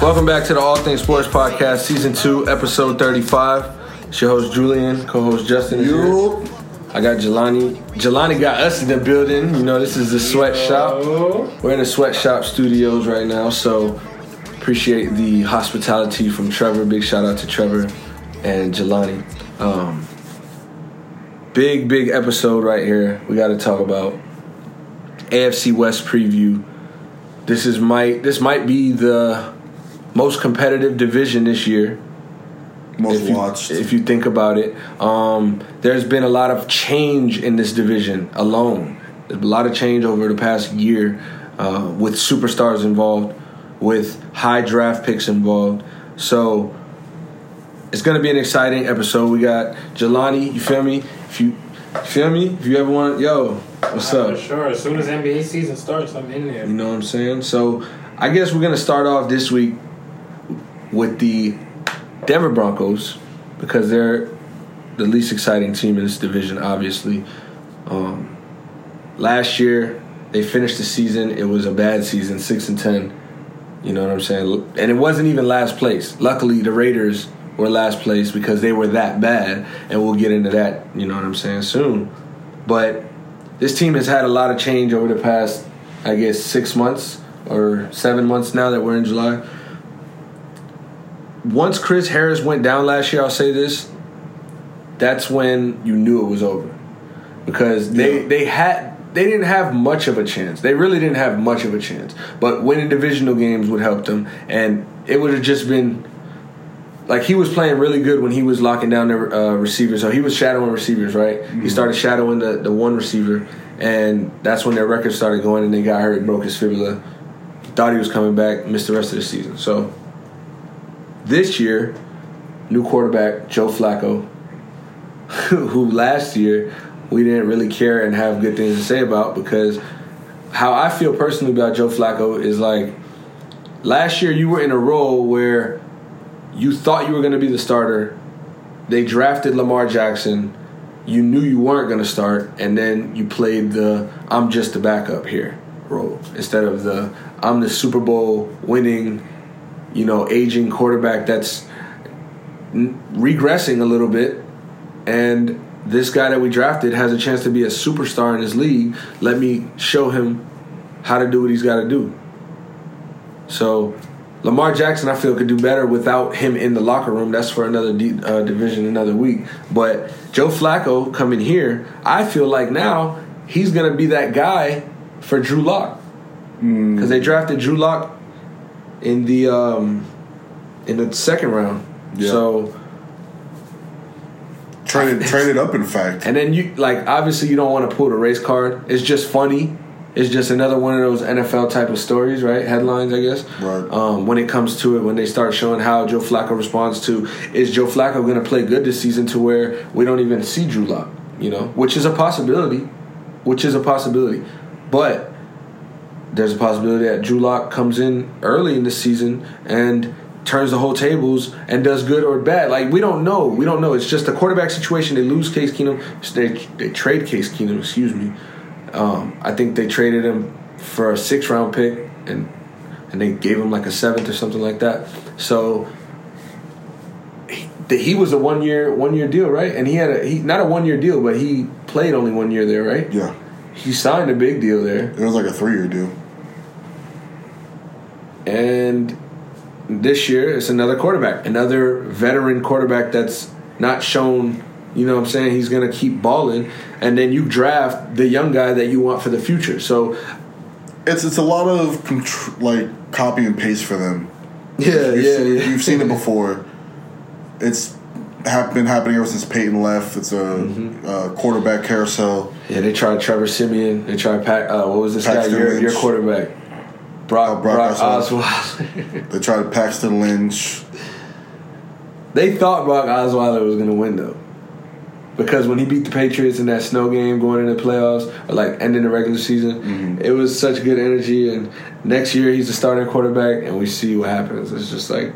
Welcome back to the All Things Sports Podcast, Season 2, Episode 35. It's your host, Julian, co-host Justin. You. I got Jelani. Jelani got us in the building. You know, this is the sweatshop. We're in the sweatshop studios right now, so appreciate the hospitality from Trevor. Big shout out to Trevor and Jelani. Big episode right here. We got to talk about AFC West preview. This might be the most competitive division this year. Most watched. If you think about it, there's been a lot of change in this division alone. There's a lot of change over the past year with superstars involved, with high draft picks involved. So it's going to be an exciting episode. We got Jelani, you feel me? If you ever want, what's up? For sure. As soon as NBA season starts, I'm in there. You know what I'm saying? So I guess we're going to start off this week with the Denver Broncos, because they're the least exciting team in this division, obviously. Last year, they finished the season. It was a bad season, 6-10. You know what I'm saying? And it wasn't even last place. Luckily, the Raiders were last place because they were that bad, and we'll get into that, you know what I'm saying, soon. But this team has had a lot of change over the past, I guess, 6 months or 7 months now that we're in July. Once Chris Harris went down last year, I'll say this, that's when you knew it was over, because they didn't have much of a chance. They really didn't have much of a chance. But winning divisional games would help them, and it would have just been like he was playing really good when he was locking down their receivers. So he was shadowing receivers, right? Mm-hmm. He started shadowing the one receiver, and that's when their record started going, and they got hurt, broke his fibula. Thought he was coming back, missed the rest of the season. So this year, new quarterback, Joe Flacco, who last year we didn't really care and have good things to say about, because how I feel personally about Joe Flacco is like last year you were in a role where you thought you were going to be the starter. They drafted Lamar Jackson. You knew you weren't going to start, and then you played the I'm just the backup here role instead of the I'm the Super Bowl winning, you know, aging quarterback that's regressing a little bit. And this guy that we drafted has a chance to be a superstar in his league. Let me show him how to do what he's got to do. So Lamar Jackson, I feel, could do better without him in the locker room. That's for another division, another week. But Joe Flacco coming here, I feel like now he's going to be that guy for Drew Lock, because they drafted Drew Lock in the second round, yeah. So train it up, in fact. And then you obviously you don't want to pull the race card. It's just funny. It's just another one of those NFL type of stories, right? Headlines, I guess. Right. When it comes to it, when they start showing how Joe Flacco responds to, is Joe Flacco going to play good this season to where we don't even see Drew Lock? You know, which is a possibility, but there's a possibility that Drew Lock comes in early in the season and turns the whole tables and does good or bad. We don't know. It's just the quarterback situation. They lose Case Keenum. They trade Case Keenum, excuse me. I think they traded him for a 6th-round pick, and they gave him like a 7th or something like that. So he was a one-year deal, right? And he had not a one-year deal, but he played only 1 year there, right? Yeah. He signed a big deal there. It was like a 3-year deal. And this year, it's another quarterback, another veteran quarterback that's not shown, you know what I'm saying, he's going to keep balling. And then you draft the young guy that you want for the future. So it's a lot of copy and paste for them. Yeah. You've seen it before. It's been happening ever since Peyton left. It's a quarterback carousel. Yeah, they tried Trevor Siemian. They tried Paxton guy? Your quarterback, Brock Osweiler. They tried Paxton Lynch. They thought Brock Osweiler was going to win though, because when he beat the Patriots in that snow game, going into the playoffs or ending the regular season, it was such good energy. And next year he's a starting quarterback, and we see what happens. It's just like,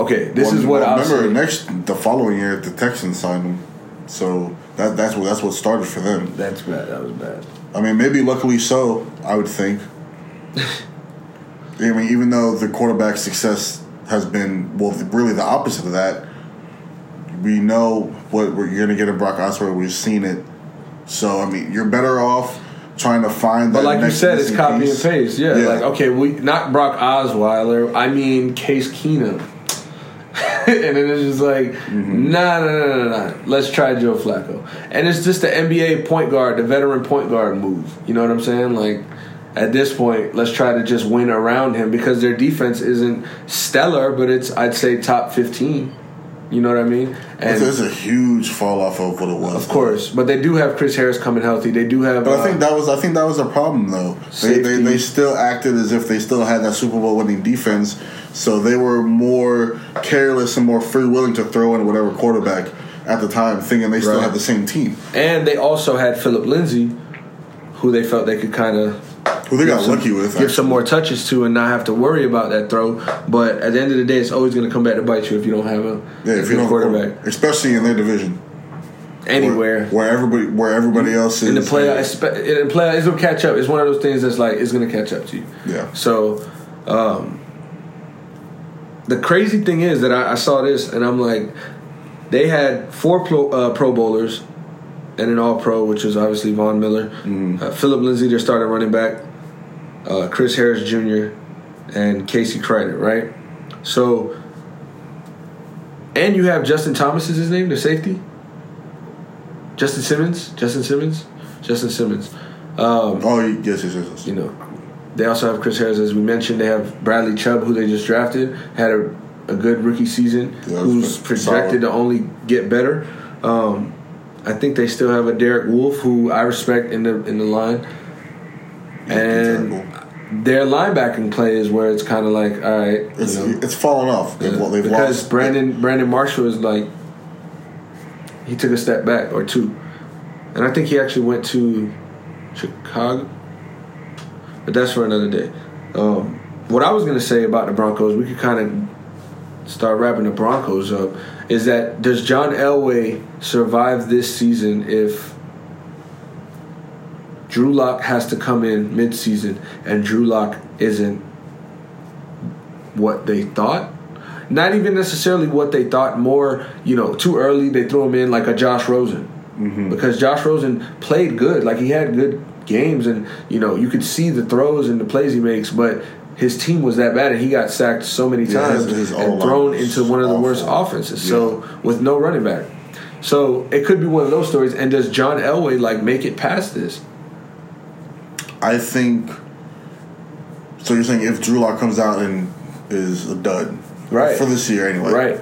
okay, the following year the Texans signed him, so that's what started for them. That's bad. That was bad. I mean, maybe luckily so, I would think. I mean, even though the quarterback success has been, well, really the opposite of that, we know what we're going to get in Brock Osweiler. We've seen it. So, I mean, you're better off trying to find that. But like you said, it's copy and paste. Yeah. Like, okay, we not Brock Osweiler. I mean Case Keenum. And then it's just like, nah. Let's try Joe Flacco. And it's just the NBA point guard, the veteran point guard move. You know what I'm saying? Like, at this point, let's try to just win around him because their defense isn't stellar, but it's, I'd say, top 15. You know what I mean? And there's a huge fall off of what it was. Of course, but they do have Chris Harris coming healthy. They do have. But I think that was a problem though. They still acted as if they still had that Super Bowl winning defense, so they were more careless and more free willing to throw in whatever quarterback at the time, thinking they still had the same team. And they also had Phillip Lindsay, who they felt they could kind of. Who they got lucky with. Give some more touches to and not have to worry about that throw. But at the end of the day, it's always going to come back to bite you if you don't have a quarterback. Especially in their division. Anywhere. Where everybody else is. In the playoffs, it's going to catch up. It's one of those things that's like, it's going to catch up to you. Yeah. So, the crazy thing is that I saw this and I'm like, they had four Pro Bowlers and an All-Pro, which was obviously Von Miller, Phillip Lindsay, their starting running back, Chris Harris Jr., and Casey Kreider, right? So, and you have Justin Thomas is his name, the safety? Justin Simmons. Yes. You know, they also have Chris Harris, as we mentioned. They have Bradley Chubb, who they just drafted, had a good rookie season, who's projected to only get better. I think they still have a Derek Wolf, who I respect in the line. And their linebacking play is where it's kind of like, all right. It's fallen off. They've because lost. Brandon Marshall is like, he took a step back or two. And I think he actually went to Chicago. But that's for another day. What I was going to say about the Broncos, we could kind of start wrapping the Broncos up, is that does John Elway survive this season if Drew Lock has to come in mid-season and Drew Lock isn't what they thought? Not even necessarily what they thought, more, too early they threw him in like a Josh Rosen. Mm-hmm. Because Josh Rosen played good. Like, he had good games and, you could see the throws and the plays he makes, but his team was that bad, and he got sacked so many times and thrown into one of the worst offenses. Yeah. So, with no running back. So, it could be one of those stories. And does John Elway, make it past this? I think... So, you're saying if Drew Lock comes out and is a dud. Right. For this year, anyway. Right.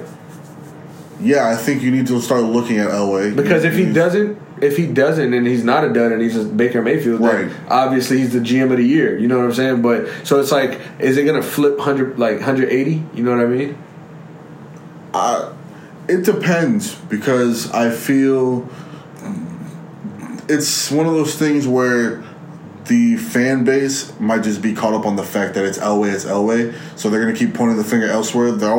Yeah, I think you need to start looking at Elway. Because if he doesn't and he's not a dud and he's just Baker Mayfield, then obviously he's the GM of the year. You know what I'm saying? But so it's like, is it gonna flip 180? You know what I mean? It depends, because I feel it's one of those things where the fan base might just be caught up on the fact that it's Elway, so they're gonna keep pointing the finger elsewhere. I feel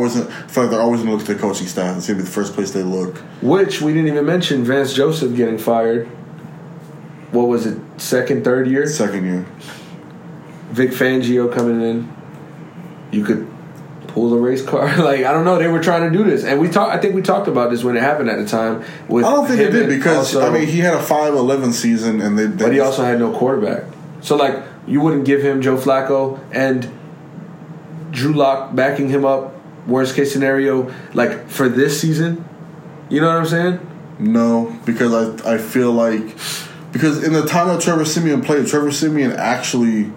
like they're always gonna look to the coaching staff. It's gonna be the first place they look. Which we didn't even mention Vance Joseph getting fired. What was it? Third year? Second year. Vic Fangio coming in. You could pull the race car. I don't know. They were trying to do this, and I think we talked about this when it happened at the time. I don't think it did, because he had a 5-11 season, and they but he also had no quarterback. So, you wouldn't give him Joe Flacco and Drew Lock backing him up, worst-case scenario, for this season? You know what I'm saying? No, because I feel like... Because in the time that Trevor Siemian played, Trevor Siemian actually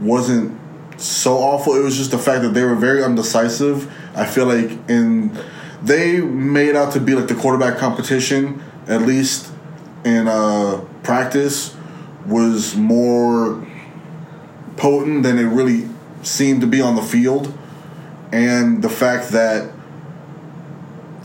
wasn't so awful. It was just the fact that they were very undecisive. I feel like they made out to be, the quarterback competition, at least in practice... was more potent than it really seemed to be on the field. And the fact that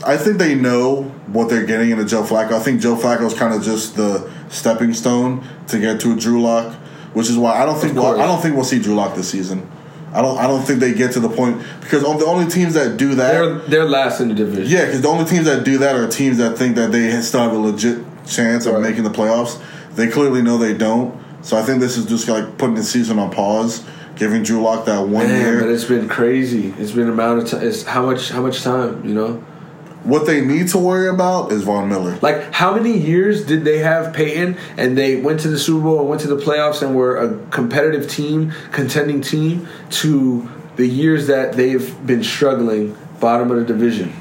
I think they know what they're getting into Joe Flacco. I think Joe Flacco is kind of just the stepping stone to get to a Drew Lock, which is why I don't think we'll see Drew Lock this season. I don't think they get to the point, because the only teams that do that... They're last in the division. Yeah, because the only teams that do that are teams that think that they still have a legit chance of making the playoffs. They clearly know they don't. So I think this is just putting the season on pause, giving Drew Lock that 1 year. But it's been crazy. It's been amount of time. It's how much time, you know? What they need to worry about is Von Miller. Like, how many years did they have Peyton and they went to the Super Bowl and went to the playoffs and were a competitive team, contending team, to the years that they've been struggling, bottom of the division?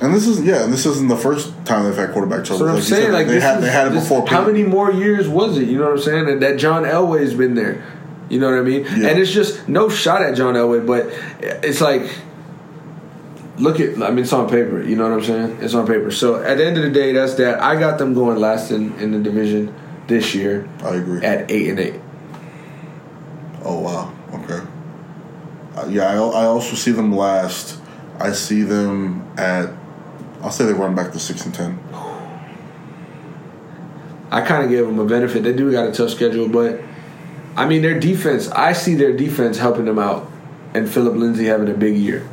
And this isn't the first time they've had quarterback trouble. So I'm saying, like, they had it before. How many more years was it? You know what I'm saying? And that John Elway's been there. You know what I mean? Yeah. And it's just no shot at John Elway, but it's like, look at, I mean, it's on paper. You know what I'm saying? It's on paper. So at the end of the day, that's that. I got them going last in the division this year. I agree. At 8-8. Oh wow. Okay. Yeah, I also see them last. I see them at, I'll say they run back to 6-10. I kind of gave them a benefit. They do got a tough schedule, but I mean, their defense, I see their defense helping them out and Phillip Lindsay having a big year.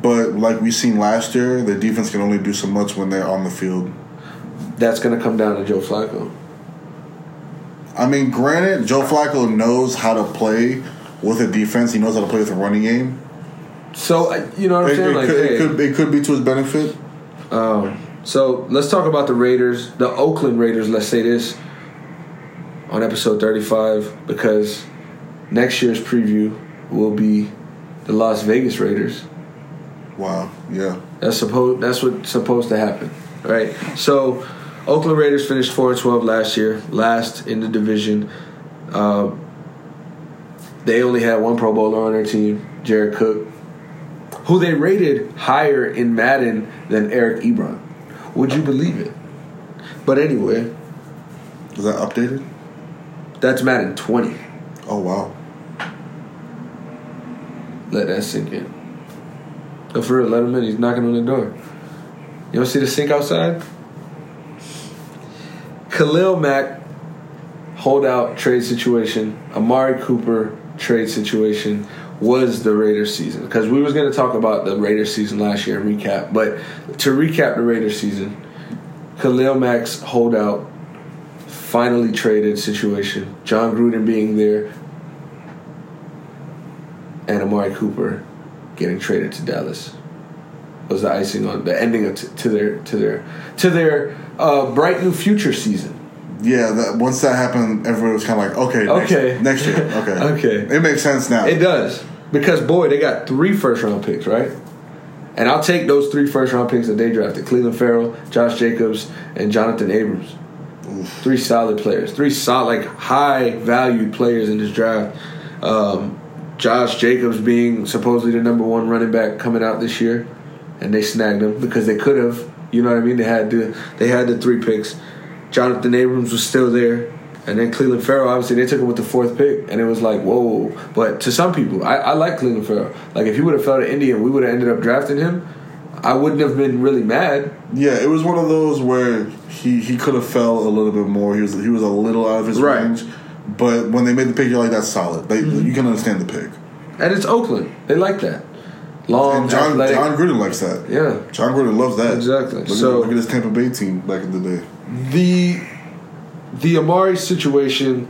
But like we seen last year, their defense can only do so much when they're on the field. That's going to come down to Joe Flacco. I mean, granted, Joe Flacco knows how to play with a defense. He knows how to play with a running game. So, you know what I'm saying? It could be to his benefit. So, let's talk about the Raiders, the Oakland Raiders, let's say this, on episode 35, because next year's preview will be the Las Vegas Raiders. Wow, yeah. That's what's supposed to happen, right? So, Oakland Raiders finished 4-12 last year, last in the division. They only had one Pro Bowler on their team, Jared Cook, who they rated higher in Madden than Eric Ebron. Would you believe it? But anyway. Is that updated? That's Madden 20. Oh, wow. Let that sink in. No, for real, Letterman, he's knocking on the door. You don't see the sink outside? Khalil Mack, holdout trade situation. Amari Cooper, trade situation. Was the Raiders season, because we was going to talk about the Raiders season last year and recap, but to recap the Raiders season, Khalil Mack's holdout, finally traded situation, Jon Gruden being there, and Amari Cooper getting traded to Dallas was the icing on the ending of their bright new future season. Yeah, once that happened, everybody was kind of like, okay. Next year. Okay. It makes sense now. It does. Because, boy, they got 3 first-round picks, right? And I'll take those 3 first-round picks that they drafted. Clelin Ferrell, Josh Jacobs, and Jonathan Abrams. Oof. 3 solid players. 3 solid, like, high-valued players in this draft. Josh Jacobs being supposedly the number 1 running back coming out this year. And they snagged him because they could have. You know what I mean? They had the 3 picks. Jonathan Abrams was still there. And then Clelin Ferrell, obviously, they took him with the 4th pick. And it was like, whoa. But to some people, I like Clelin Ferrell. Like, if he would have fell to India and we would have ended up drafting him, I wouldn't have been really mad. Yeah, it was one of those where he could have fell a little bit more. He was a little out of his range. But when they made the pick, you're like, that's solid. You can understand the pick. And it's Oakland. They like that. And Jon Gruden likes that. Yeah. Jon Gruden loves that. Exactly. Look at this Tampa Bay team back in the day. The Amari situation,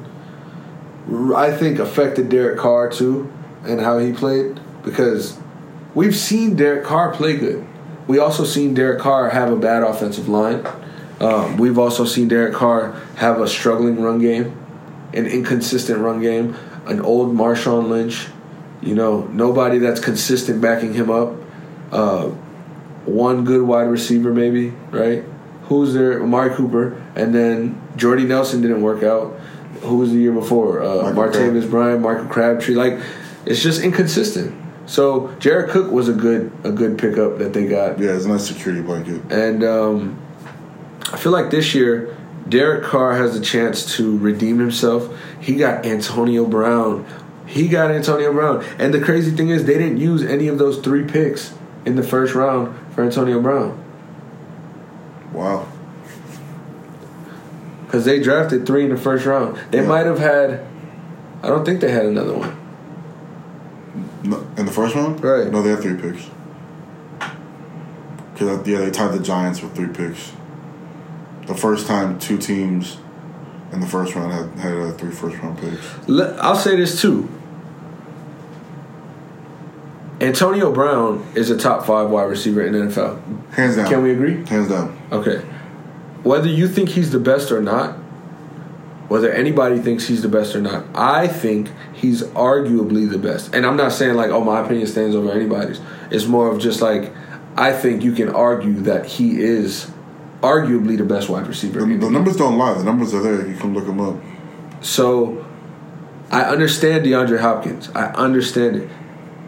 I think, affected Derek Carr too, and how he played, because we've seen Derek Carr play good. We also seen Derek Carr have a bad offensive line. We've also seen Derek Carr have a struggling run game, an inconsistent run game, an old Marshawn Lynch. You know, nobody that's consistent backing him up. One good wide receiver, maybe, right? Who's there? Amari Cooper. And then Jordy Nelson didn't work out. Who was the year before? Martavis Bryant, Michael Crabtree. Like, it's just inconsistent. So Jared Cook was a good pickup that they got. Yeah, it's a nice security blanket. And I feel like this year Derek Carr has a chance to redeem himself. He got Antonio Brown. And the crazy thing is they didn't use any of those 3 picks in the first round for Antonio Brown. Wow. Because they drafted 3 in the first round. They might have had... I don't think they had another one. No, in the first round? Right. No, they had 3 picks. Because, yeah, they tied the Giants with 3 picks. The first time two teams... in the first round had three first round picks. I'll say this too. Antonio Brown is a top 5 wide receiver in the NFL. Hands down. Can we agree? Hands down. Okay. Whether you think he's the best or not, whether anybody thinks he's the best or not, I think he's arguably the best. And I'm not saying like, oh, my opinion stands over anybody's. It's more of just like, I think you can argue that he is arguably the best wide receiver. The numbers don't lie. The numbers are there. You can look them up. So I understand DeAndre Hopkins. I understand it.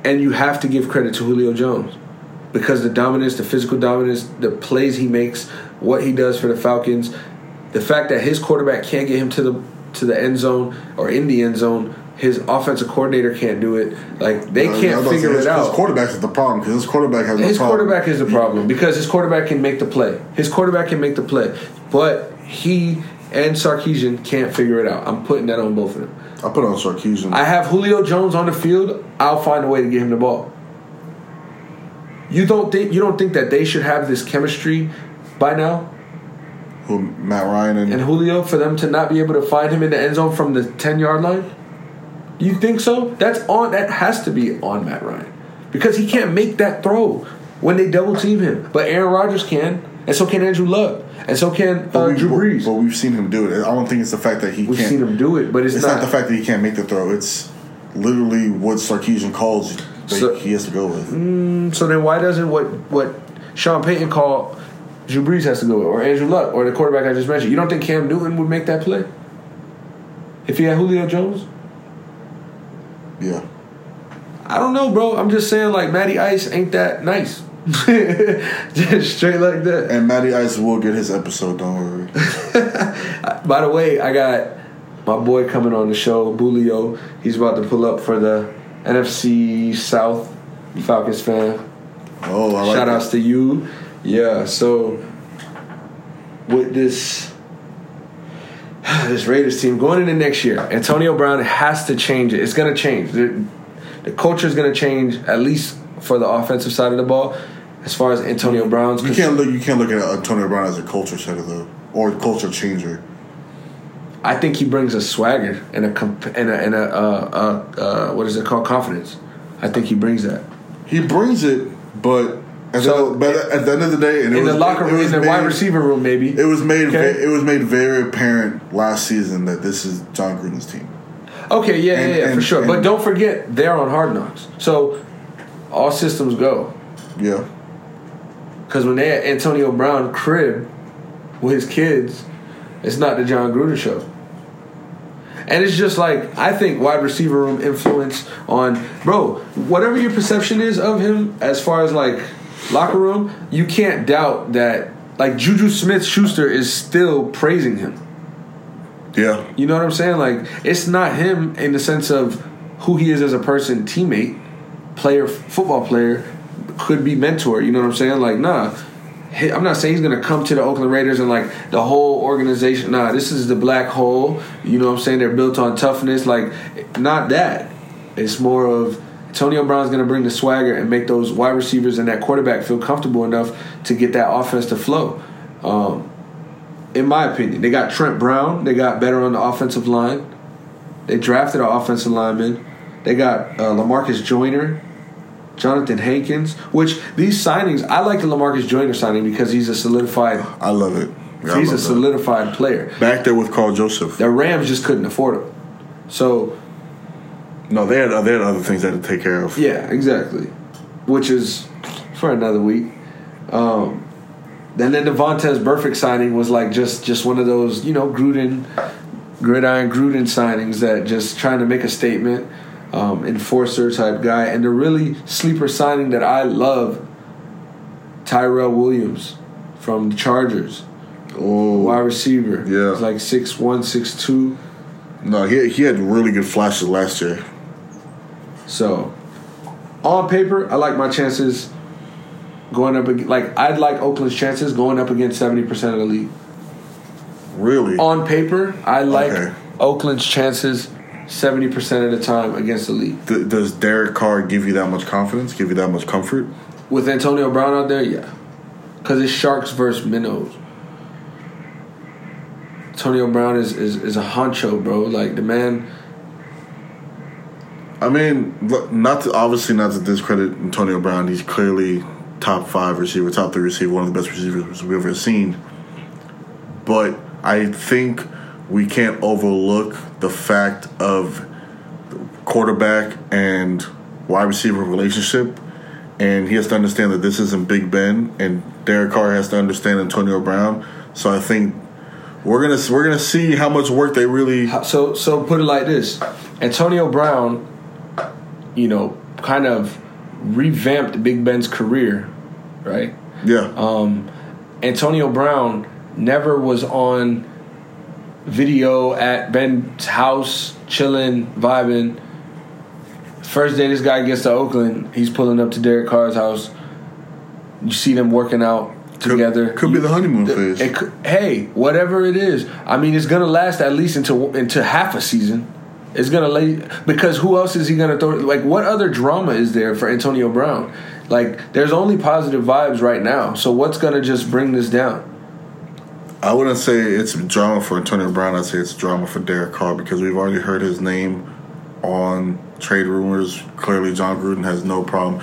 And you have to give credit to Julio Jones because the dominance, the physical dominance, the plays he makes, what he does for the Falcons, the fact that his quarterback can't get him to the end zone or in the end zone, his offensive coordinator can't do it. Like they can't figure it out. His quarterback is the problem because his quarterback has no problem. His quarterback is the problem because his quarterback can make the play. His quarterback can make the play, but he and Sarkisian can't figure it out. I'm putting that on both of them. I put on Sarkisian. I have Julio Jones on the field. I'll find a way to get him the ball. You don't think that they should have this chemistry by now? Who, Matt Ryan and Julio, for them to not be able to find him in the end zone from the 10-yard line? You think so? That has to be on Matt Ryan because he can't make that throw when they double team him. But Aaron Rodgers can. And so can Andrew Luck. And so can Drew Brees. But we've seen him do it. I don't think it's the fact that he can't. We've seen him do it, but it's not the fact that he can't make the throw. It's literally what Sarkisian calls he has to go with. So then why doesn't what Sean Payton called Drew Brees has to go with, or Andrew Luck, or the quarterback I just mentioned? You don't think Cam Newton would make that play if he had Julio Jones? Yeah. I don't know, bro. I'm just saying, like, Matty Ice ain't that nice. Just straight like that. And Matty Ice will get his episode, don't worry. By the way, I got my boy coming on the show, Bulio. He's about to pull up for the NFC South Falcons fan. Oh, I like that. Shout outs to you. Yeah, so with this Raiders team going into next year, Antonio Brown has to change it. It's going to change. The culture is going to change, at least for the offensive side of the ball. As far as Antonio Brown's concerned, you can't look at Antonio Brown as a culture setter though, or a culture changer. I think he brings a swagger and a what is it called, confidence. I think he brings that. He brings it, but at the end of the day, and in the locker room, in the wide receiver room, maybe it was made very apparent last season that this is Jon Gruden's team. Okay, yeah, for sure. But don't forget, they're on Hard Knocks, so all systems go. Yeah. Because when they had Antonio Brown crib with his kids, it's not the Jon Gruden show. And it's just like, I think wide receiver room influence on, bro, whatever your perception is of him as far as like locker room, you can't doubt that like Juju Smith-Schuster is still praising him. Yeah. You know what I'm saying? Like, it's not him in the sense of who he is as a person, teammate, player, football player, could be mentor. You know what I'm saying? Like, nah, I'm not saying he's gonna come to the Oakland Raiders and like the whole organization. Nah, this is the black hole. You know what I'm saying? They're built on toughness. Like, not that. It's more of Antonio Brown's gonna bring the swagger and make those wide receivers and that quarterback feel comfortable enough to get that offense to flow. In my opinion, they got Trent Brown. They got better on the offensive line. They drafted an offensive lineman. They got LaMarcus Joyner, Jonathan Hankins, which these signings, I like the LaMarcus Joyner signing because he's a solidified. I love it. Yeah, he's a solidified player. Back there with Carl Joseph. The Rams just couldn't afford him. So. No, they had other things they had to take care of. Yeah, exactly. Which is for another week. And then the Vontaze Burfict signing was like just one of those, you know, gridiron Gruden signings that just trying to make a statement. Enforcer type guy. And the really sleeper signing that I love, Tyrell Williams from the Chargers. Oh, wide receiver. Yeah, he's like 6'1", 6'2". No, he had really good flashes last year. So on paper, I like my chances going up. Like, I'd like Oakland's chances going up against 70% of the league. Really? On paper, I like Oakland's chances 70% of the time against the league. Does Derek Carr give you that much confidence? Give you that much comfort? With Antonio Brown out there, yeah. Because it's sharks versus minnows. Antonio Brown is a honcho, bro. Like, the man. I mean, not to discredit Antonio Brown. He's clearly top 5 receiver, top 3 receiver, one of the best receivers we've ever seen. But I think we can't overlook the fact of quarterback and wide receiver relationship. And he has to understand that this isn't Big Ben, and Derek Carr has to understand Antonio Brown. So I think we're gonna see how much work they really. So put it like this: Antonio Brown, kind of revamped Big Ben's career, right? Yeah. Antonio Brown never was on video at Ben's house, chilling, vibing. First day this guy gets to Oakland, he's pulling up to Derek Carr's house. You see them working out together. Could be the honeymoon phase. Hey, whatever it is, I mean, it's gonna last at least into half a season. It's gonna because who else is he gonna throw? Like, what other drama is there for Antonio Brown? Like, there's only positive vibes right now. So what's gonna just bring this down? I wouldn't say it's drama for Antonio Brown. I'd say it's drama for Derek Carr, because we've already heard his name on trade rumors. Clearly, Jon Gruden has no problem.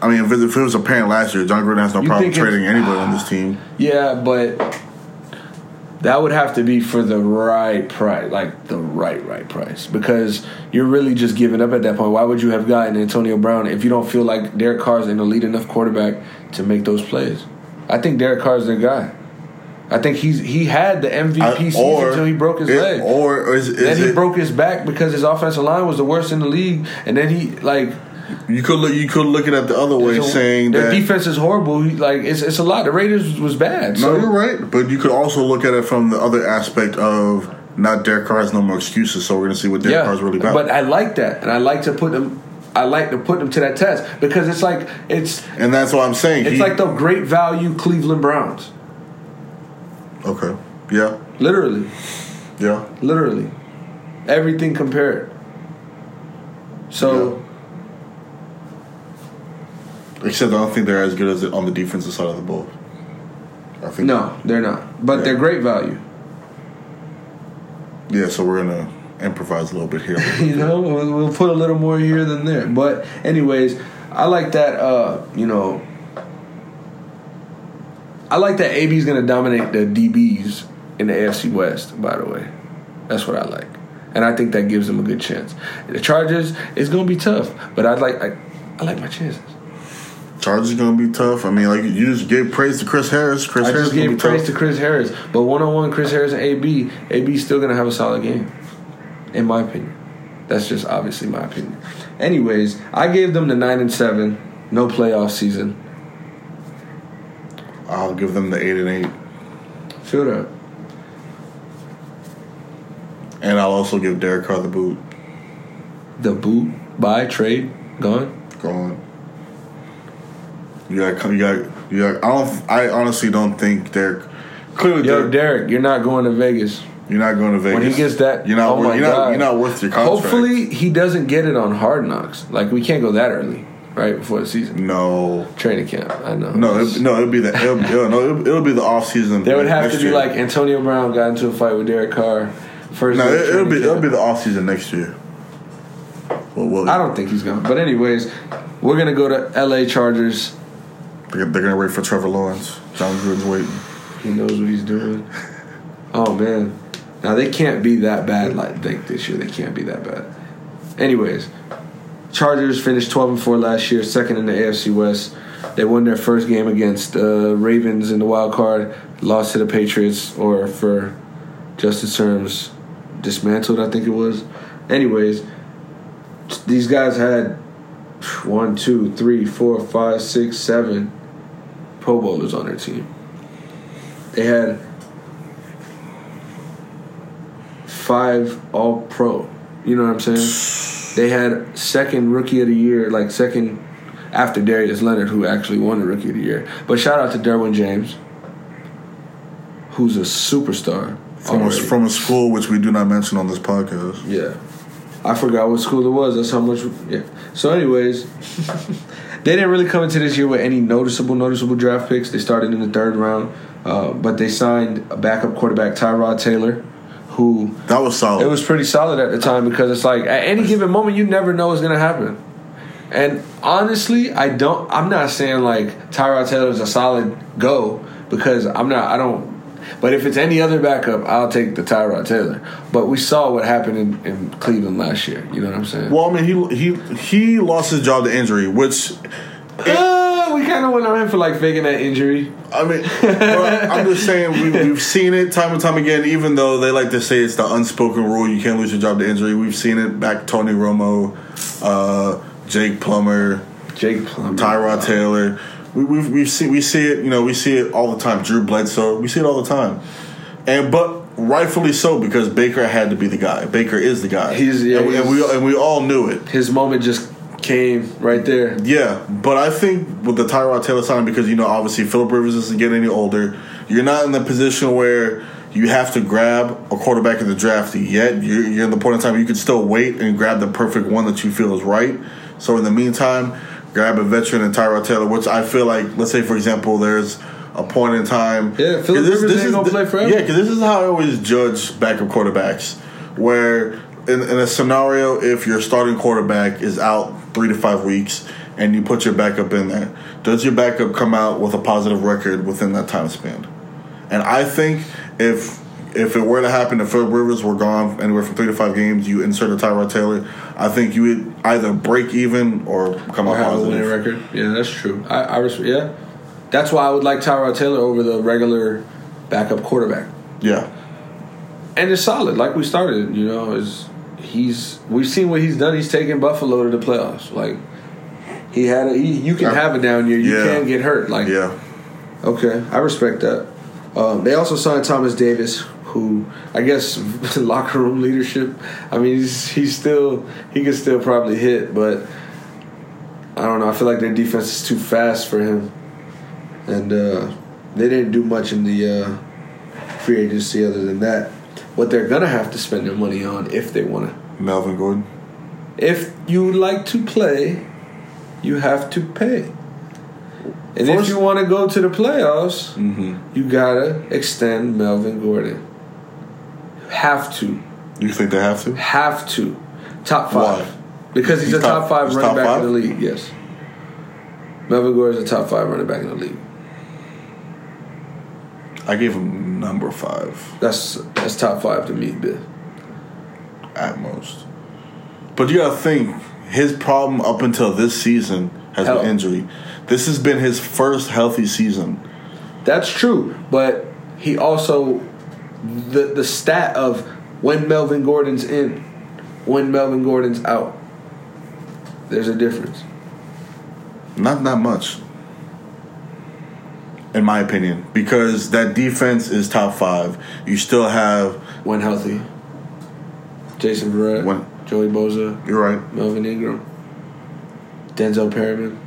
I mean, if it was apparent last year, Jon Gruden has no problem trading anybody on this team. Yeah, but that would have to be for the right price, like the right price, because you're really just giving up at that point. Why would you have gotten Antonio Brown if you don't feel like Derek Carr's an elite enough quarterback to make those plays? I think Derek Carr's their guy. I think he had the MVP season until he broke his leg. Then he broke his back because his offensive line was the worst in the league. And then he, like, you could look at it the other way, saying that their defense is horrible. Like, it's a lot. The Raiders was bad. No, you're right. But you could also look at it from the other aspect of, not Derek Carr has no more excuses. So we're gonna see what Derek Carr's really about. But I like that, and I like to put them to that test, because and that's what I'm saying. It's like the great value Cleveland Browns. Okay. Yeah. Literally. Yeah. Literally. Everything compared. So. Yeah. Except I don't think they're as good as on the defensive side of the ball. I think. No, they're not. But they're great value. Yeah. So we're gonna improvise a little bit here. We'll put a little more here than there. But anyways, I like that. I like that AB's going to dominate the DBs in the AFC West, by the way. That's what I like. And I think that gives them a good chance. The Chargers, it's going to be tough, but I like my chances. Chargers going to be tough. I mean, like, you just gave praise to Chris Harris. But one-on-one Chris Harris and AB's still going to have a solid game, in my opinion. That's just obviously my opinion. Anyways, I gave them the 9-7, no playoff season. I'll give them the 8-8. Feel that. And I'll also give Derek Carr the boot. The boot? Buy, trade, gone? Gone. You got. I honestly don't think Derek. Clearly, Derek, you're not going to Vegas. When he gets that, you're not worth your contract. Hopefully, he doesn't get it on Hard Knocks. Like, we can't go that early. Right before the season. No. Training camp. I know. It'll be the off season. There would have to be year. Like Antonio Brown got into a fight with Derek Carr. It'll be the off season next year. I don't think he's gonna. But anyways, we're gonna go to LA Chargers. They're gonna wait for Trevor Lawrence. Jon Gruden's waiting. He knows what he's doing. Oh man. Now they can't be that bad. Like this year, they can't be that bad. Anyways. Chargers finished 12-4 last year, second in the AFC West. They won their first game against the Ravens in the wild card, lost to the Patriots, or for Justin's terms, dismantled, I think it was. Anyways, these guys had 7 Pro Bowlers on their team. They had 5 All-Pro. You know what I'm saying? They had second rookie of the year, like second after Darius Leonard, who actually won the rookie of the year. But shout out to Derwin James, who's a superstar from a school which we do not mention on this podcast. Yeah, I forgot what school it was. That's how much. Yeah. So, anyways, they didn't really come into this year with any noticeable draft picks. They started in the 3rd round, but they signed a backup quarterback, Tyrod Taylor. who... That was solid. It was pretty solid at the time because it's like, at any given moment, you never know what's going to happen. And honestly, I'm not saying like Tyrod Taylor is a solid go because but if it's any other backup, I'll take the Tyrod Taylor. But we saw what happened in Cleveland last year. You know what I'm saying? Well, I mean, he lost his job to injury, which... we kind of went on him for like faking that injury. I mean, I'm just saying we've seen it time and time again. Even though they like to say it's the unspoken rule, you can't lose your job to injury. We've seen it back Tony Romo, Jake Plummer, Tyrod Taylor. We see it. You know, we see it all the time. Drew Bledsoe. We see it all the time. But rightfully so, because Baker had to be the guy. Baker is the guy. We all knew it. His moment just came right there. Yeah, but I think with the Tyrod Taylor signing, because, you know, obviously Phillip Rivers isn't getting any older, you're not in the position where you have to grab a quarterback in the draft yet. You're in the point in time where you can still wait and grab the perfect one that you feel is right. So in the meantime, grab a veteran and Tyrod Taylor, which I feel like, let's say, for example, there's a point in time. Yeah, Phillip Rivers ain't going to play forever. Yeah, because this is how I always judge backup quarterbacks, where... In a scenario, if your starting quarterback is out 3 to 5 weeks and you put your backup in there, does your backup come out with a positive record within that time span? And I think if it were to happen, if Phillip Rivers were gone anywhere from 3 to 5 games, you insert a Tyrod Taylor, I think you would either break even or come out positive. Have a winning record. Yeah, that's true. I that's why I would like Tyrod Taylor over the regular backup quarterback. Yeah. And it's solid, like we started, you know, we've seen what he's done. He's taken Buffalo to the playoffs. Like, you can have a down year. You can get hurt. Like, yeah. Okay, I respect that. They also signed Thomas Davis, who I guess locker room leadership. I mean, he can still probably hit, but I don't know. I feel like their defense is too fast for him, and they didn't do much in the free agency other than that. What they're going to have to spend their money on if they want to. Melvin Gordon. If you would like to play, you have to pay. And if you want to go to the playoffs, you got to extend Melvin Gordon. Have to. You think they have to? Have to. Top five. Why? Because he's a top five running back in the league, yes. Melvin Gordon's a top five running back in the league. I gave him number 5. That's top 5 to me, Biff. At most. But you gotta think, his problem up until this season has been injury. This has been his first healthy season. That's true, but he also the stat of when Melvin Gordon's in, when Melvin Gordon's out, there's a difference. Not that much, in my opinion, because that defense is top 5. You still have... When healthy. Jason Verrett. Joey Bosa. You're right. Melvin Ingram. Denzel Perryman.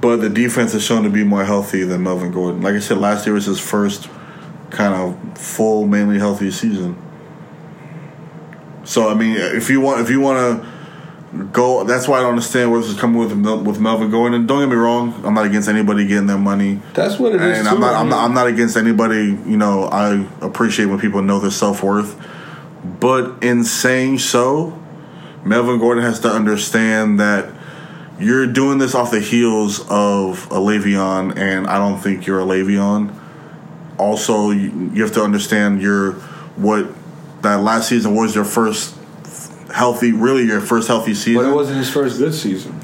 But the defense is shown to be more healthy than Melvin Gordon. Like I said, last year was his first kind of full, mainly healthy season. So, I mean, if you want to go... That's why I don't understand where this is coming with Melvin Gordon. And don't get me wrong, I'm not against anybody getting their money. That's what it is. And I'm not against anybody. You know, I appreciate when people know their self-worth. But in saying so, Melvin Gordon has to understand that you're doing this off the heels of a Le'Veon, and I don't think you're a Le'Veon. Also, you have to understand that last season was your first healthy, really your first healthy season. But it wasn't his first good season.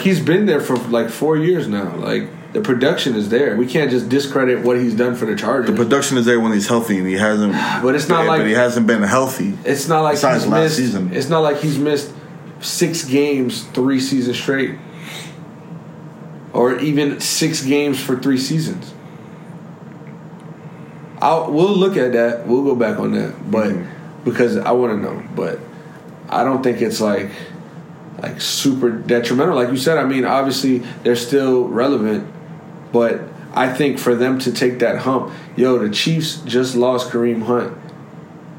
He's been there for like 4 years now. Like, the production is there. We can't just discredit what he's done for the Chargers. The production is there when he's healthy, and he hasn't. But it's not he hasn't been healthy. It's not like besides last season. It's not like he's missed 6 games 3 seasons straight, or even 6 games for 3 seasons. We'll look at that. We'll go back on that, but. Mm-hmm. Because I want to know, but I don't think it's like super detrimental. Like you said, I mean, obviously they're still relevant, but I think for them to take that hump, the Chiefs just lost Kareem Hunt.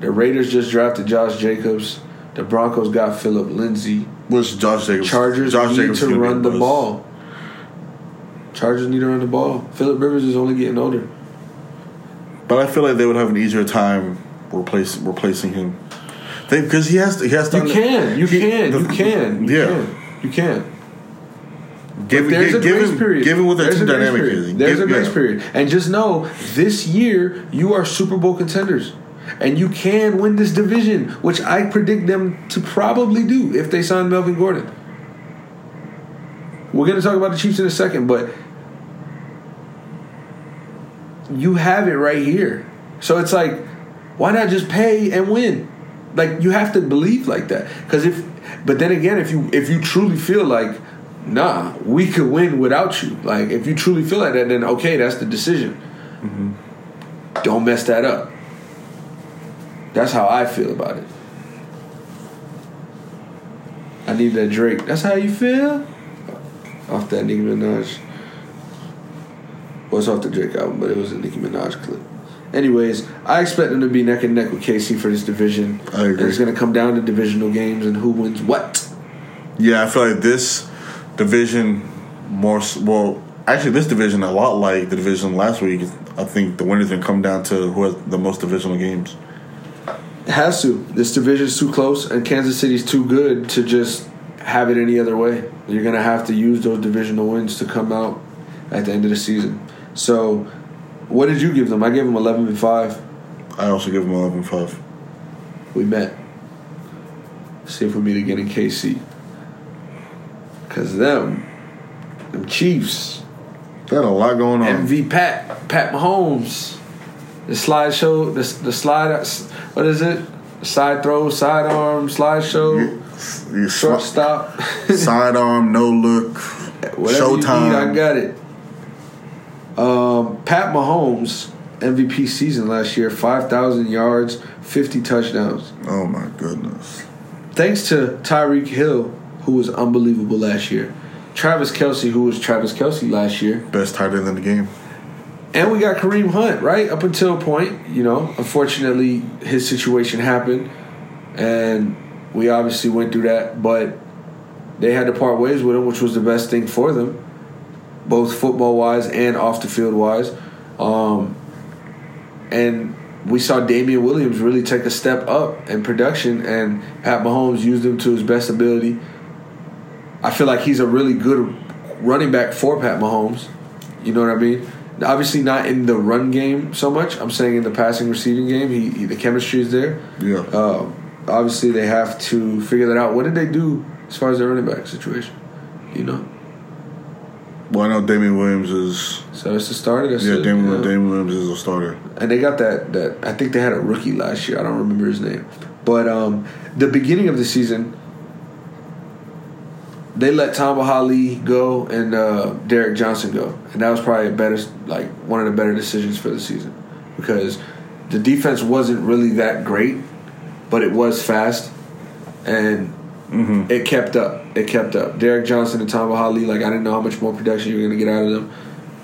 The Raiders just drafted Josh Jacobs. The Broncos got Phillip Lindsay. What's Josh Jacobs? Chargers need to run the ball. Phillip Rivers is only getting older. But I feel like they would have an easier time replacing him. Because he has to. You can. Given what that dynamic is. There's a grace period. And just know, this year, you are Super Bowl contenders. And you can win this division, which I predict them to probably do if they sign Melvin Gordon. We're going to talk about the Chiefs in a second, but you have it right here. So it's like, why not just pay and win? Like, you have to believe like that. But then again, if you truly feel like, nah, we could win without you. Like, if you truly feel like that, then okay, that's the decision. Mm-hmm. Don't mess that up. That's how I feel about it. I need that Drake. That's how you feel? Off that Nicki Minaj. Well, it's off the Drake album, but it was a Nicki Minaj clip. Anyways, I expect them to be neck and neck with KC for this division. I agree. And it's going to come down to divisional games and who wins what. Yeah, I feel like this division this division a lot like the division last week. I think the winners going to come down to who has the most divisional games. It has to. This division's too close, and Kansas City's too good to just have it any other way. You're going to have to use those divisional wins to come out at the end of the season. So, what did you give them? I gave them 11-5. I also gave them 11-5. We met. See if we meet again in KC. Because them Chiefs. They had a lot going on. MV Pat Mahomes. The slideshow, the slide, what is it? Side throw, sidearm, slideshow, shortstop. Sidearm, no look, whatever showtime. You need, I got it. Pat Mahomes, MVP season last year, 5,000 yards, 50 touchdowns. Oh, my goodness. Thanks to Tyreek Hill, who was unbelievable last year. Travis Kelce, who was Travis Kelce last year. Best tight end in the game. And we got Kareem Hunt, right? Up until a point, unfortunately, his situation happened. And we obviously went through that. But they had to part ways with him, which was the best thing for them, both football-wise and off-the-field-wise. And we saw Damian Williams really take a step up in production, and Pat Mahomes used him to his best ability. I feel like he's a really good running back for Pat Mahomes. You know what I mean? Obviously not in the run game so much. I'm saying in the passing, receiving game, the chemistry is there. Yeah. Obviously, they have to figure that out. What did they do as far as their running back situation? Well, I know Damian Williams is. So it's a starter. Damian Williams is a starter. And they got that. I think they had a rookie last year. I don't remember his name. But the beginning of the season, they let Tamba Hali go and Derek Johnson go, and that was probably one of the better decisions for the season, because the defense wasn't really that great, but it was fast, and it kept up. Derek Johnson and Tamba Hali, I didn't know how much more production you were going to get out of them,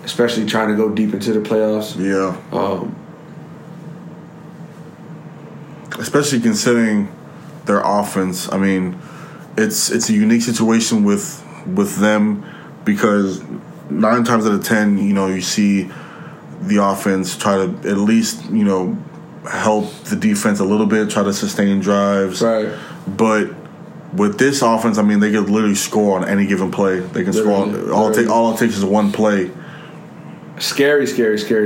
especially trying to go deep into the playoffs. Yeah. Especially considering their offense. I mean, It's a unique situation with them, because 9 times out of 10, you see the offense try to at least, help the defense a little bit, try to sustain drives. Right. But with this offense, I mean, they could literally score on any given play. They can score. All it takes is one play. Scary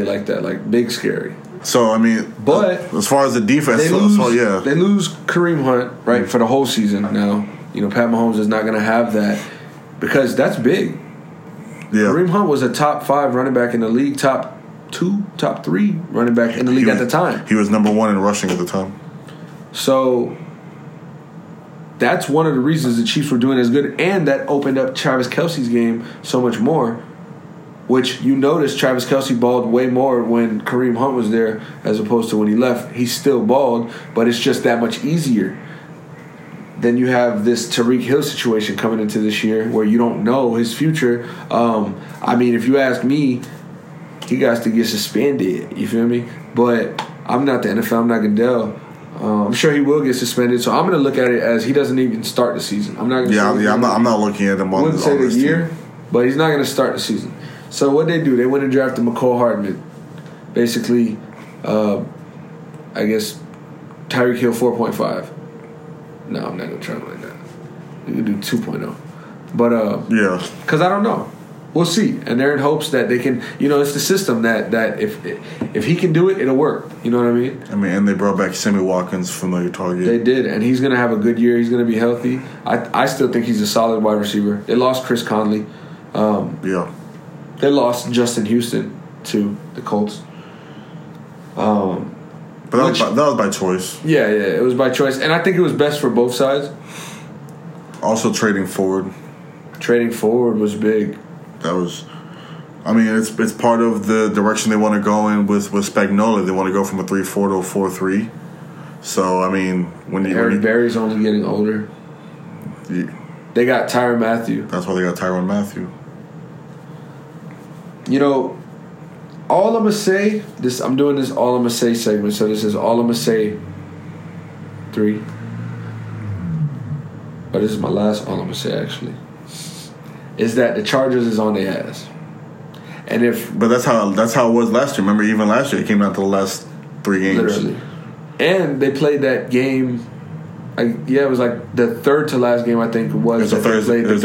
like that. Like, big scary. So, I mean, but as far as the defense, they lose Kareem Hunt, right, for the whole season now. Pat Mahomes is not going to have that, because that's big. Yeah. Kareem Hunt was a top 5 running back in the league, top 2, top 3 running back in the league at the time. He was number 1 in rushing at the time. So that's one of the reasons the Chiefs were doing as good, and that opened up Travis Kelce's game so much more, which you notice Travis Kelce balled way more when Kareem Hunt was there as opposed to when he left. He still balled, but it's just that much easier. Then you have this Tyreek Hill situation coming into this year where you don't know his future. If you ask me, he got to get suspended. You feel me? But I'm not the NFL. I'm not Goodell. I'm sure he will get suspended. So I'm going to look at it as he doesn't even start the season. I'm not going to I'm not looking at him on this team. I wouldn't say the year, but he's not going to start the season. So what they do, they went and drafted McCole Hardman. Basically, I guess Tyreek Hill 4.5. No, I'm not going to try like that. You can do 2.0. But, yeah. Because I don't know. We'll see. And they're in hopes that they can, you know, it's the system that if he can do it, it'll work. You know what I mean? I mean, and they brought back Sammy Watkins, familiar target. They did, and he's going to have a good year. He's going to be healthy. I still think he's a solid wide receiver. They lost Chris Conley. Yeah. They lost Justin Houston to the Colts. But that was by choice. Yeah, it was by choice. And I think it was best for both sides. Also, trading forward. Trading forward was big. That was, I mean, it's part of the direction they want to go in with Spagnuolo. They want to go from a 3-4 to a 4-3. So I mean, when Barry's only getting older, yeah. They got Tyrann Mathieu. That's why they got Tyrann Mathieu. You know, all I'ma say this. I'm doing this all I'ma say segment. So this is all I'ma say 3. But this is my last all I'ma say actually. Is that the Chargers is on their ass, and if but that's how it was last year. Remember, even last year it came out to the last 3 games. Literally, and they played that game. It was like the third to last game. I think was it was a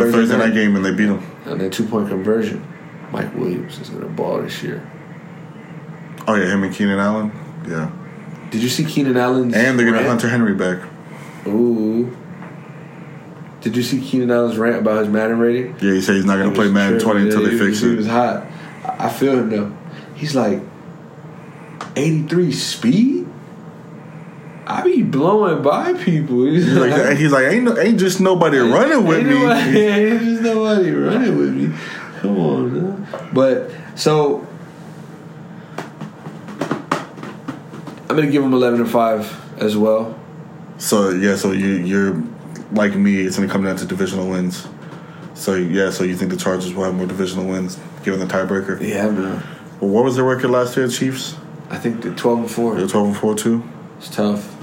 Thursday night game, and they beat them. And their 2-point conversion. Mike Williams is gonna ball this year. Oh yeah, him and Keenan Allen. Yeah. Did you see Keenan Allen's? And they're gonna rant? Hunter Henry back. Ooh. Did you see Keenan Allen's rant about his Madden rating? Yeah, he said he's not going to play Madden 20 until they fix it. He was hot. I feel him, though. He's like, 83 speed? I be blowing by people. He's like ain't just nobody running with me. Ain't just nobody running with me. Come on, man. But, so, I'm going to give him 11-5 as well. So, yeah, so you're... Like me, it's going to come down to divisional wins. So, yeah, so you think the Chargers will have more divisional wins given the tiebreaker? Yeah, man. Well, what was their record last year, Chiefs? I think they're 12-4. They're 12-4, too? It's tough.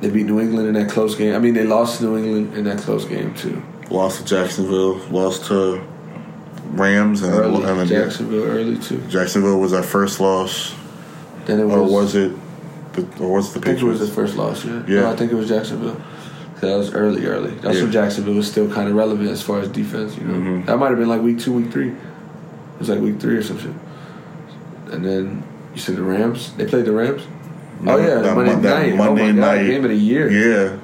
They beat New England in that close game. I mean, they lost to New England in that close game, too. Lost to Jacksonville. Lost to Rams. And early. And Jacksonville early, too. Jacksonville was our first loss. Then it was... Or was it the Patriots? I think it was the first loss, yeah. No, I think it was Jacksonville. That was early. That's when Jacksonville was still kind of relevant as far as defense, you know. Mm-hmm. That might have been like week 2, week 3. It was like week 3 or some shit. And then you said the Rams. They played the Rams? Yeah, oh, yeah. Monday night. Game of the year. Yeah.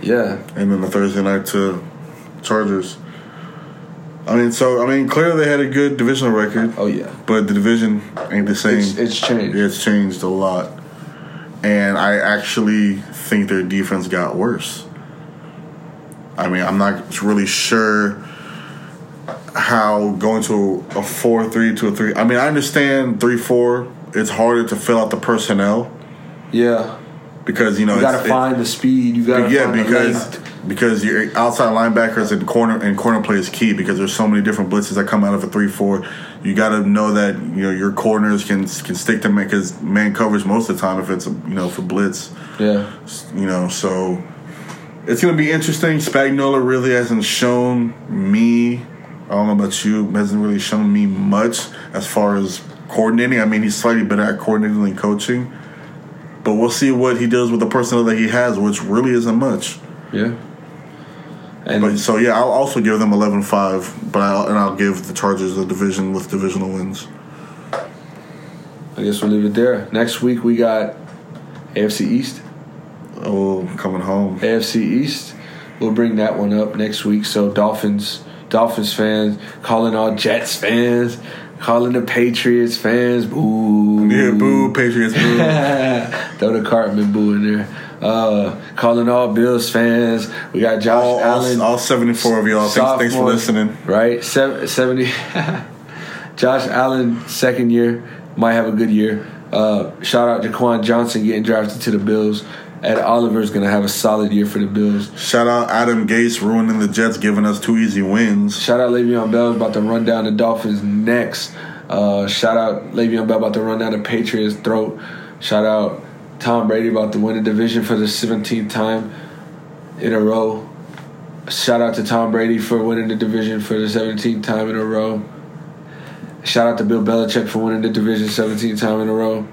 Yeah. And then the Thursday night to Chargers. I mean, clearly they had a good divisional record. Oh, yeah. But the division ain't the same. It's changed. It's changed a lot. And I actually think their defense got worse. I mean, I'm not really sure how going to a 4-3 to a 3. I mean, I understand 3-4. It's harder to fill out the personnel. Yeah. Because, you know, you got to find the speed. You got to find the length. Because your outside linebackers and corner play is key because there's so many different blitzes that come out of a 3-4. You got to know that you know your corners can stick to man because man coverage most of the time if it's for blitz. Yeah. You know, so it's gonna be interesting. Spagnuolo really hasn't shown me. I don't know about you. Hasn't really shown me much as far as coordinating. I mean, he's slightly better at coordinating than coaching, but we'll see what he does with the personnel that he has, which really isn't much. Yeah. I'll also give them 11-5, and I'll give the Chargers the division with divisional wins. I guess we'll leave it there. Next week we got AFC East. Oh, coming home. AFC East. We'll bring that one up next week. So Dolphins fans, calling all Jets fans, calling the Patriots fans. Boo. Yeah, boo, Patriots boo. Throw the Cartman boo in there. Calling all Bills fans. We got Josh Allen. All 74 of y'all. Thanks for listening. Right? 70. Josh Allen, second year. Might have a good year. Shout out Jaquan Johnson getting drafted to the Bills. Ed Oliver's going to have a solid year for the Bills. Shout out Adam Gase ruining the Jets, giving us 2 easy wins. Shout out Le'Veon Bell about to run down the Dolphins' necks. Shout out Le'Veon Bell about to run down the Patriots' throat. Shout out Tom Brady about to win the division for the 17th time in a row. Shout out to Tom Brady for winning the division for the 17th time in a row. Shout out to Bill Belichick for winning the division 17th time in a row.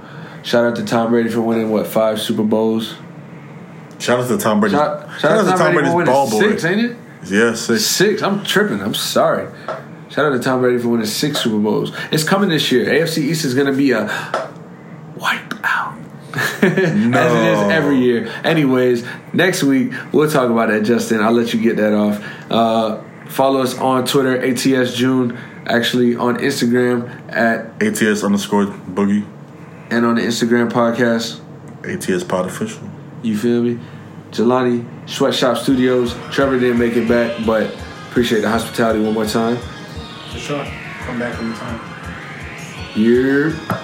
Shout out to Tom Brady for winning, what, 5 Super Bowls? Shout out to Tom Brady. Shout out to Tom Brady's ball boy. 6, ain't it? Yeah, 6. 6. I'm tripping. I'm sorry. Shout out to Tom Brady for winning 6 Super Bowls. It's coming this year. AFC East is going to be a wipeout. No. As it is every year. Anyways, next week, we'll talk about that, Justin. I'll let you get that off. Follow us on Twitter, ATSJune. Actually, on Instagram at ATS_Boogie. And on the Instagram podcast, ATS Pod Official. You feel me? Jelani, Sweatshop Studios. Trevor didn't make it back, but appreciate the hospitality one more time. For sure. Come back anytime. Yeah.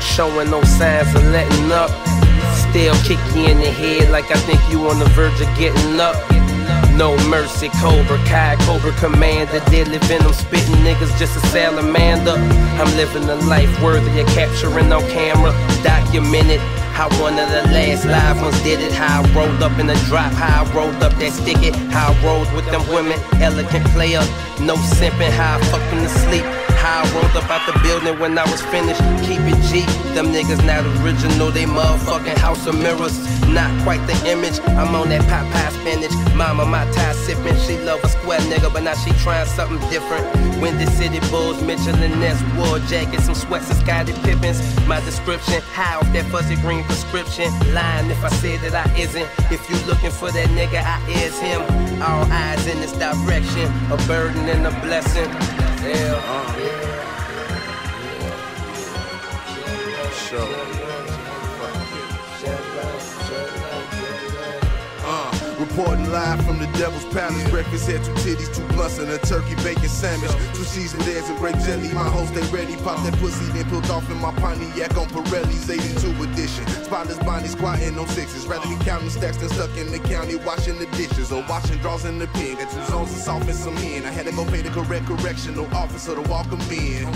Showing no signs of letting up. Still kick you in the head like I think you on the verge of getting up. No mercy, Cobra Kai, Cobra Commander. Deadly venom, spitting niggas just a salamander. I'm living a life worthy of capturing on camera. Documented how one of the last live ones did it. How I rolled up in the drop, how I rolled up that stick it. How I rolled with them women, elegant player. No simping, how I fucked them to sleep. How I rolled up out the building when I was finished. Keep it G, them niggas not original. They motherfucking House of Mirrors. Not quite the image, I'm on that Popeye spinach. Mama, my tie sippin', she love a square nigga, but now she tryin' something different. Windy City Bulls, Mitchell and Ness, wool jackets, some sweats and Scottie Pippins. My description, high off that fuzzy green prescription. Lying if I say that I isn't. If you looking for that nigga, I is him. All eyes in this direction, a burden and a blessing. Yeah, Sure. Reporting live from the Devil's Palace. Breakfast had 2 titties, 2 blunts, and a turkey bacon sandwich. 2 seasoned eggs and grape jelly. My host ain't ready. Pop that pussy, then pulled off in my Pontiac on Pirelli's 82 edition. Spotless Bonnie squatting on 6s. Rather be counting stacks than stuck in the county washing the dishes or washing draws in the pen. Got 2 zones of soft and some in. I had to go pay the correctional officer to walk them in.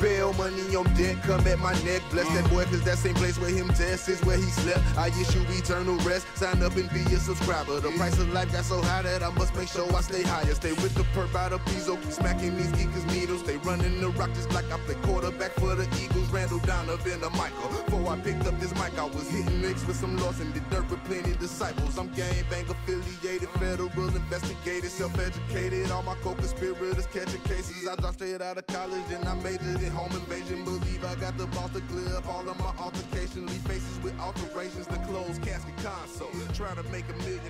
Bail money on deck, come at my neck. Bless that boy, cause that same place where him test is where he slept. I issue eternal rest. Sign up and be a subscriber. The price of life got so high that I must make sure I stay higher. Stay with the perp out of Pizzo. Smacking these geekers' needles. They running the rock just like I play quarterback for the Eagles. Randall Donovan or Michael. Before I picked up this mic, I was hitting mix with some loss in the dirt with plenty disciples. I'm gang bang affiliated, federal investigated, self-educated. All my co-conspirators catching cases. I dropped straight out of college and I majored in home invasion. Believe I got the boss to clear up all of my altercations. Leave faces with alterations, the closed casket console. Trying to make $1 million,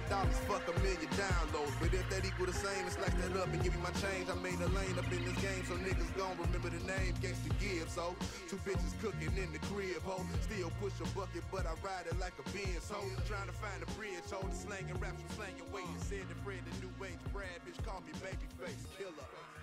fuck $1 million downloads. But if that equal the same, it's like that up and give me my change. I made a lane up in this game, so niggas gon' remember the name. Gangsta Gibbs, so 2 bitches cooking in the crib, ho. Still push a bucket, but I ride it like a Benz, ho. Trying to find a bridge, ho. The slang and raps from slang and weight. Said the bread, the new age, Brad, bitch, call me Babyface, killer.